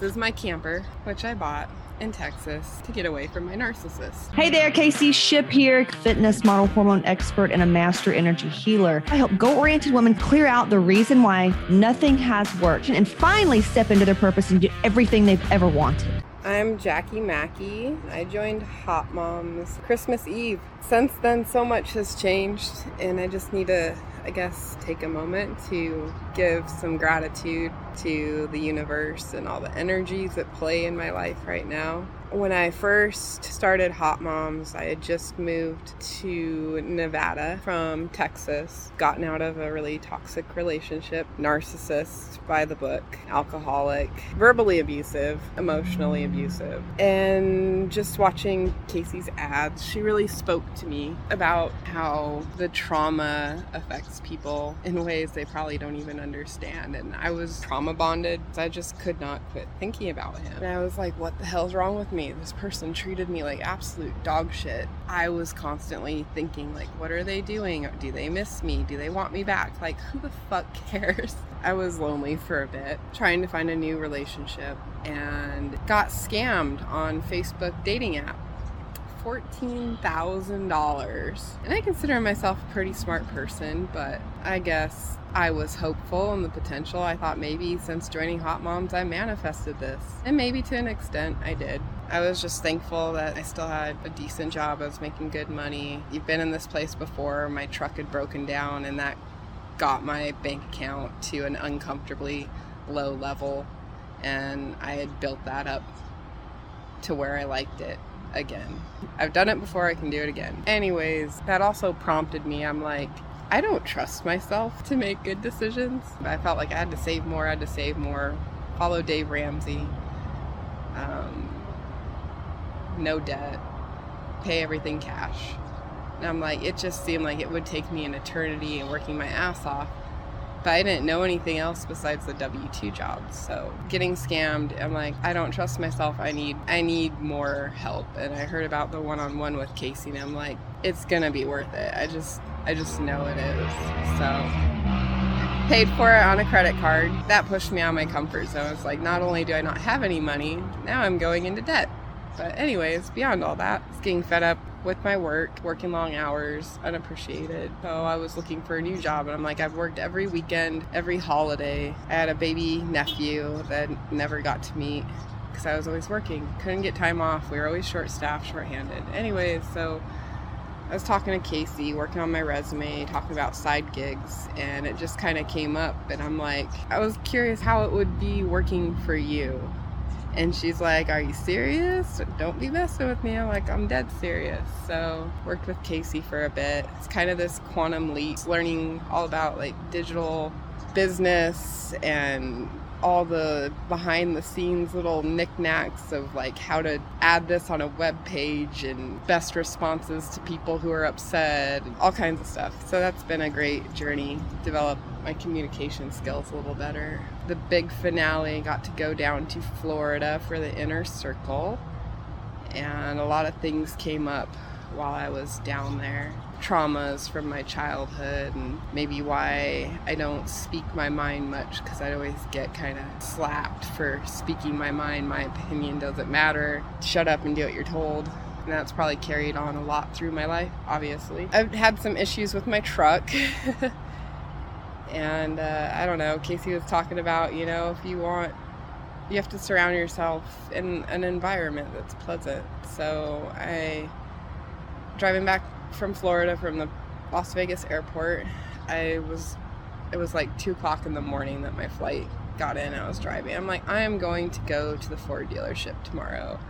This is my camper, which I bought in Texas to get away from my narcissist. Hey there, Casey Shipp here, fitness model, hormone expert, and a master energy healer. I help goal-oriented women clear out the reason why nothing has worked and finally step into their purpose and get everything they've ever wanted. I'm Jackie Mackey. I joined Hot Moms Christmas Eve. Since then, so much has changed, and I just need to, take a moment to give some gratitude to the universe and all the energies at play in my life right now. When I first started Hot Moms, I had just moved to Nevada from Texas, gotten out of a really toxic relationship, narcissist by the book, alcoholic, verbally abusive, emotionally abusive. And just watching Casey's ads, she really spoke to me about how the trauma affects people in ways they probably don't even understand. And I was trauma bonded. So I just could not quit thinking about him. And I was like, what the hell's wrong with me? This person treated me like absolute dog shit. I was constantly thinking, like, what are they doing? Do they miss me? Do they want me back? Like, who the fuck cares? I was lonely for a bit, trying to find a new relationship, and got scammed on Facebook dating app. $14,000. And I consider myself a pretty smart person, but I guess I was hopeful in the potential. I thought maybe since joining Hot Moms, I manifested this. And maybe to an extent, I did. I was just thankful that I still had a decent job. I was making good money. You've been in this place before. My truck had broken down, and that got my bank account to an uncomfortably low level. And I had built that up to where I liked it again. I've done it before. I can do it again. Anyways, that also prompted me. I'm like, I don't trust myself to make good decisions. I felt like I had to save more. Follow Dave Ramsey. No debt. Pay everything cash. And I'm like, it just seemed like it would take me an eternity and working my ass off. But I didn't know anything else besides the W-2 job. So getting scammed, I'm like, I don't trust myself. I need more help. And I heard about the one-on-one with Casey, and I'm like, it's gonna be worth it. I just know it is. So paid for it on a credit card. That pushed me out of my comfort zone. It's like, not only do I not have any money, now I'm going into debt. But anyways, beyond all that, it's getting fed up with my work, working long hours, unappreciated. So I was looking for a new job, and I'm like, I've worked every weekend, every holiday. I had a baby nephew that never got to meet because I was always working. Couldn't get time off. We were always short-staffed, short-handed. Anyways, so I was talking to Casey, working on my resume, talking about side gigs, and it just kind of came up, and I'm like, I was curious how it would be working for you. And she's like, are you serious? Don't be messing with me. I'm like, I'm dead serious. So worked with Casey for a bit. It's kind of this quantum leap, learning all about like digital business and all the behind the scenes little knickknacks of like how to add this on a web page and best responses to people who are upset, and all kinds of stuff. So that's been a great journey. Developed my communication skills a little better. The big finale, got to go down to Florida for the inner circle, and a lot of things came up while I was down there. Traumas from my childhood, and maybe why I don't speak my mind much, because I'd always get kind of slapped for speaking my mind. My opinion doesn't matter. Shut up and do what you're told. And that's probably carried on a lot through my life, obviously. I've had some issues with my truck. And I don't know, Casey was talking about, if you want, you have to surround yourself in an environment that's pleasant. So driving back from Florida, from the Las Vegas airport, it was like 2 o'clock in the morning that my flight got in. I was driving. I'm like, I am going to go to the Ford dealership tomorrow,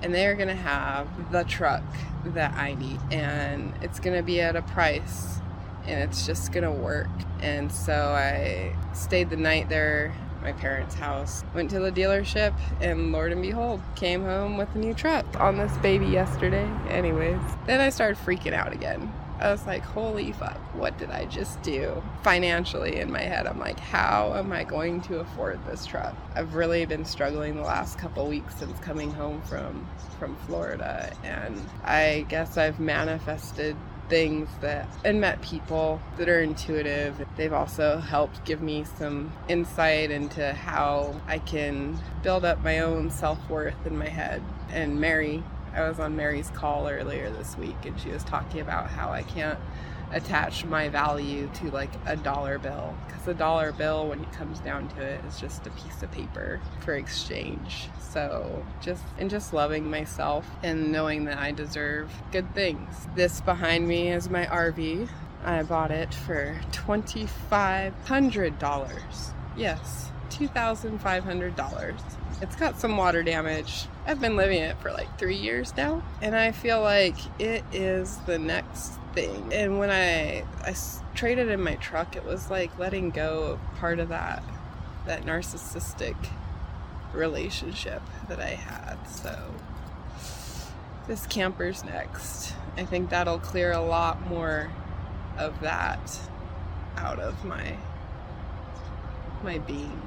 and they're going to have the truck that I need, and it's going to be at a price, and it's just going to work. And so I stayed the night there at my parents' house, went to the dealership, and Lord and behold, came home with a new truck on this baby yesterday. Anyways, then I started freaking out again. I was like, holy fuck, what did I just do? Financially, in my head, I'm like, how am I going to afford this truck? I've really been struggling the last couple weeks since coming home from Florida, and I guess I've manifested things that, and met people that are intuitive. They've also helped give me some insight into how I can build up my own self-worth in my head. And Mary, I was on Mary's call earlier this week, and she was talking about how I can't attach my value to like a dollar bill, because a dollar bill, when it comes down to it, is just a piece of paper for exchange. So just loving myself and knowing that I deserve good things. This behind me is my RV. I bought it for $2,500. Yes, $2,500. It's got some water damage. I've been living it for like 3 years now, and I feel like it is the next thing. And when I traded in my truck, it was like letting go of part of that narcissistic relationship that I had. So this camper's next. I think that'll clear a lot more of that out of my being.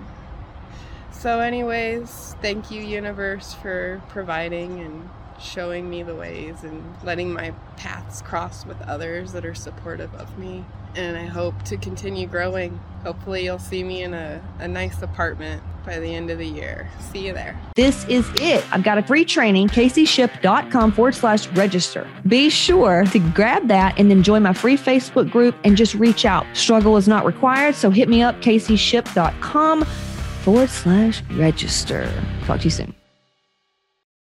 So anyways, thank you, universe, for providing and showing me the ways and letting my paths cross with others that are supportive of me. And I hope to continue growing. Hopefully you'll see me in a nice apartment by the end of the year. See you there. This is it. I've got a free training, caseyship.com/register. Be sure to grab that and then join my free Facebook group and just reach out. Struggle is not required, so hit me up, caseyship.com/register. Talk to you soon.